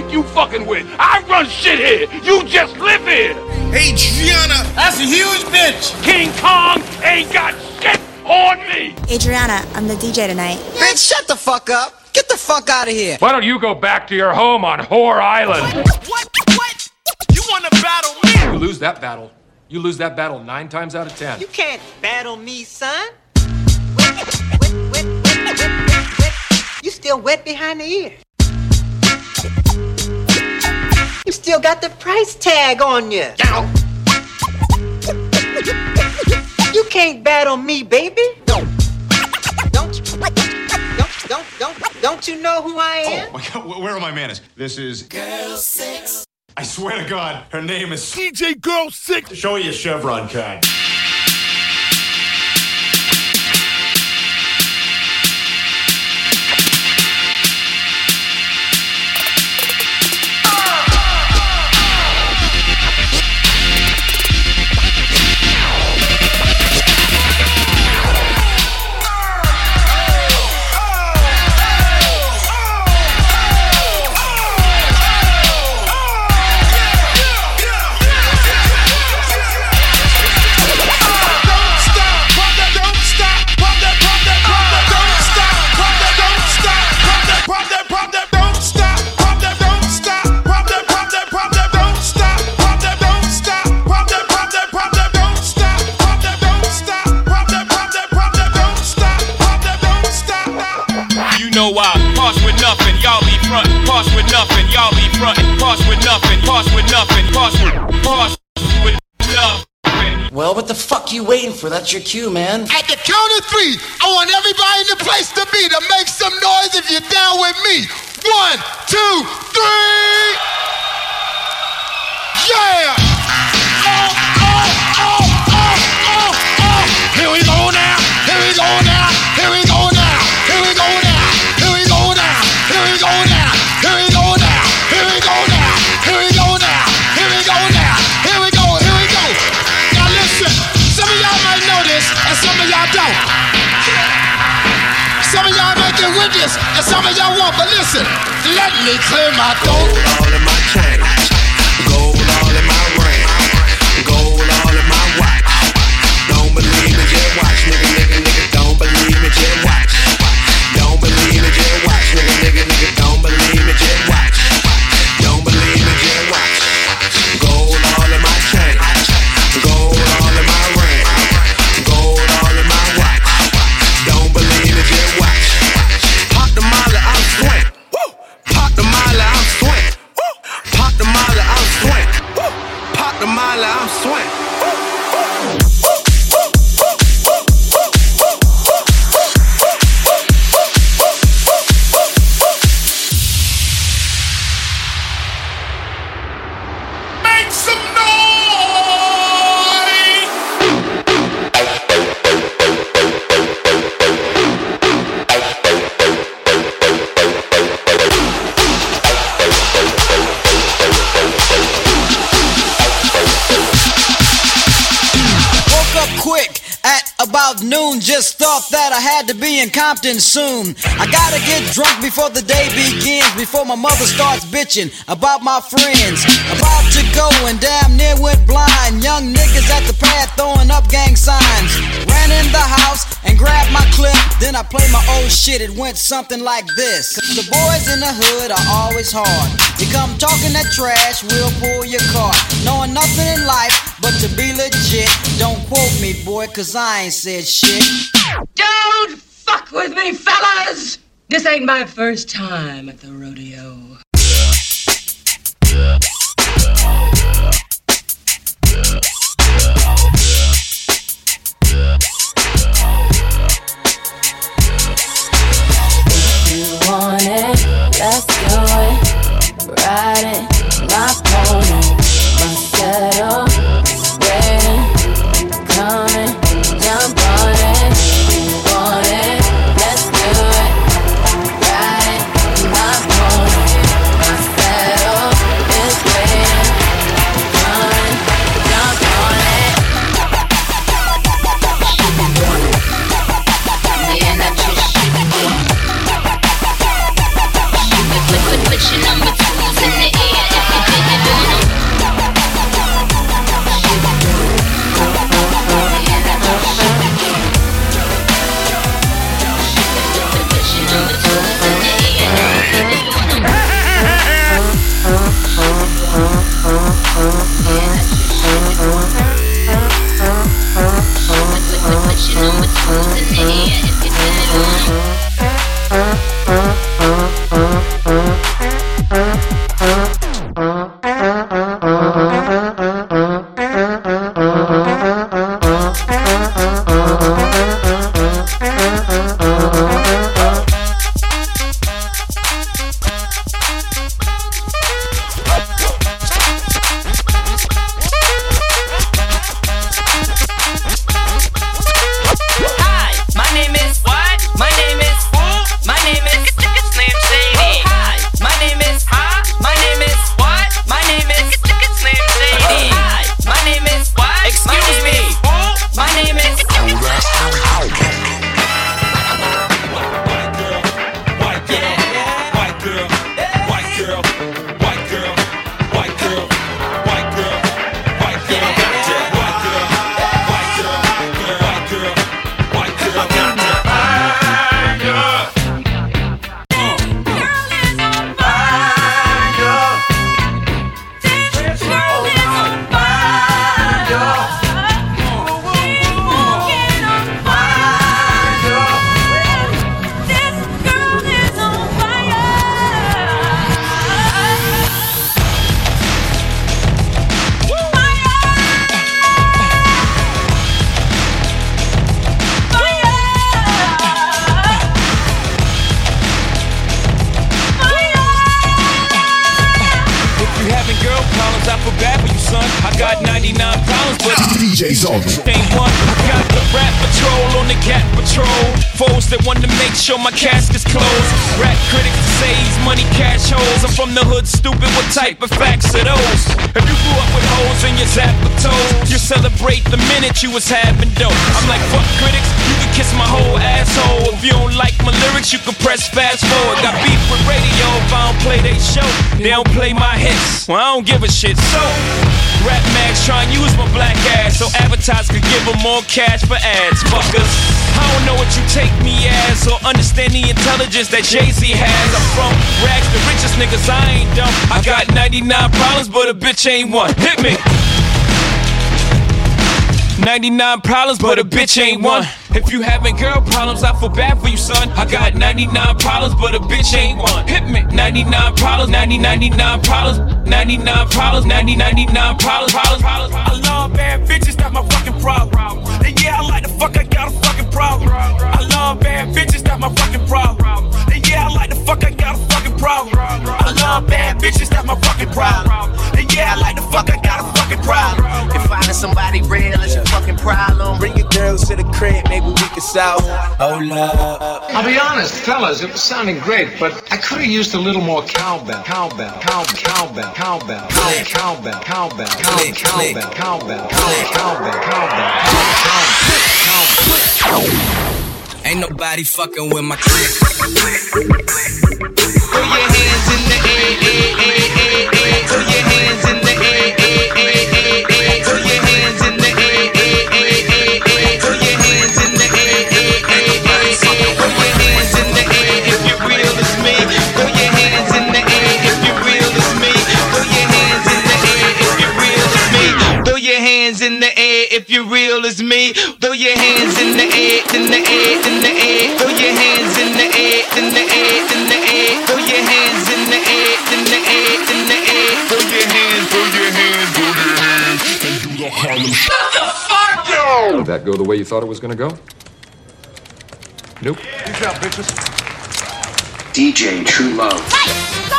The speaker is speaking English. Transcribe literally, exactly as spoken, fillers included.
think you fucking with? I run shit here. You just live here. Adriana, that's a huge bitch. King Kong ain't got shit on me. Adriana, I'm the D J tonight. Bitch, shut the fuck up. Get the fuck out of here. Why don't you go back to your home on Whore Island? What? What? What? You want to battle me? You lose that battle. You lose that battle nine times out of ten. You can't battle me, son. Whip, whip, whip, whip, whip. You still wet behind the ear. You still got the price tag on you. Ow. You can't battle me, baby. Don't. Don't. Don't. Don't. Don't. Don't you know who I am? Oh my God! Where are my manners? This is Girl Six. I swear to God, her name is C J Girl Six. Show you a Chevron kind. Well, what the fuck you waiting for? That's your cue, man. At the count of three, I want everybody in the place to be to make some noise if you're down with me. One, two, three. Yeah. Oh, oh, oh, oh, oh, oh. Here we go now. Here we go now. Here we go now. Here we go now. Here we go now. Here we go now. Here we go now. Here we go now. Here we go now. Here we go now. Here we go. Here we go. Now listen. Some of y'all might know this, and some of y'all don't. Some of y'all might get with this, and some of y'all won't. But listen. Let me clear my throat. All in my chain. Gold all in my brain. Gold all in my watch. Don't believe me, just watch, nigga, nigga, nigga. Don't believe me, just watch. Don't believe me, just watch, nigga, nigga, nigga. Don't believe me, just watch. Don't believe me, just watch. Gold all in my chain. Gold all in my ring. Gold all in my watch. Don't believe me, just watch. Pop the molly, I'm sweat. Woo! Pop the molly, I'm sweat. Woo! Pop the molly, I'm sweat. Woo! Pop the molly, I'm sweat. Noon, just thought that I had to be in Compton soon. I gotta get drunk before the day begins, before my mother starts bitching about my friends. About to go and damn near went blind. Young niggas at the pad throwing up gang signs. Ran in the house and grabbed my clip, then I played my old shit. It went something like this. The boys in the hood are always hard. You come talking that trash, we'll pull your car. Knowing nothing in life but to be legit. Don't quote me, boy, cause I ain't said shit. Don't fuck with me, fellas! This ain't my first time at the rodeo. Yeah. Yeah. Yeah. Yeah. Number two. girl, white girl, white girl, white girl, white girl, white girl, white girl, white girl, white girl, white girl, white girl, white D Js on them. Ain't one. I got the rap patrol on the cat patrol. Foes that want to make sure my cask is closed. Rap critics to save money, cash holes. I'm from the hood, stupid. What type of facts are those? If you grew up with holes in your zap of toes, you celebrate the minute you was having dope. I'm like, fuck critics, you can kiss my whole asshole. If you don't like my lyrics, you can press fast forward. Got beef with radio if I don't play they show. They don't play my hits, well, I don't give a shit. So rap mags try and use my black ass so advertisers could give them more cash for ads, fuckers. I don't know what you take me as or understand the intelligence that Jay-Z has. I'm from rags, the richest niggas, I ain't dumb. I got ninety-nine problems, but a bitch ain't one. Hit me! ninety-nine problems, but a bitch ain't one. If you having girl problems, I feel bad for you, son. I got ninety-nine problems, but a bitch ain't one. Hit me. ninety-nine problems, ninety, ninety-nine problems, ninety-nine problems, ninety, ninety-nine problems, problems, problems. I love bad bitches, that's my fucking problem. And yeah, I like the fuck, I got a fucking problem. I love bad bitches, that's my fucking problem. And yeah, I like the fuck, I got a fucking problem. I love bad bitches, that's my fucking problem. And yeah, I like the fuck, I got a fucking problem. If finding somebody real is your fucking problem, bring your girls to the crib, maybe we can solve. Oh, love. I'll be honest, fellas, it was sounding great, but I could have used a little more cowbell. Cowbell, cowbell, cowbell, cowbell, cowbell, cowbell, cowbell, cowbell, cowbell, cowbell, cowbell, cowbell. Ain't nobody fucking with my click. Throw your hands in the air, air, air, air, air. Throw your hands in the air, air, air, air, air. Throw your hands in the air, air, air, air, air. Throw your hands in the air, air, air, air, air. Throw your hands in the air if you're real as me. Throw your hands in the air if you're real as me. Throw your hands in the air if you're real as me. Throw your hands in the air if you're real as me. Throw your hands in the air, in the air, in the air. Throw your hands in the air, in the air, in the air. Throw your hands in the air, in the air, in the air. Throw your hands, throw your hands, throw your hands, and do the Harlem Shake. What the fuck, yo? Did that go the way you thought it was gonna go? Nope. Good job, bitches. D J True Love. Hey!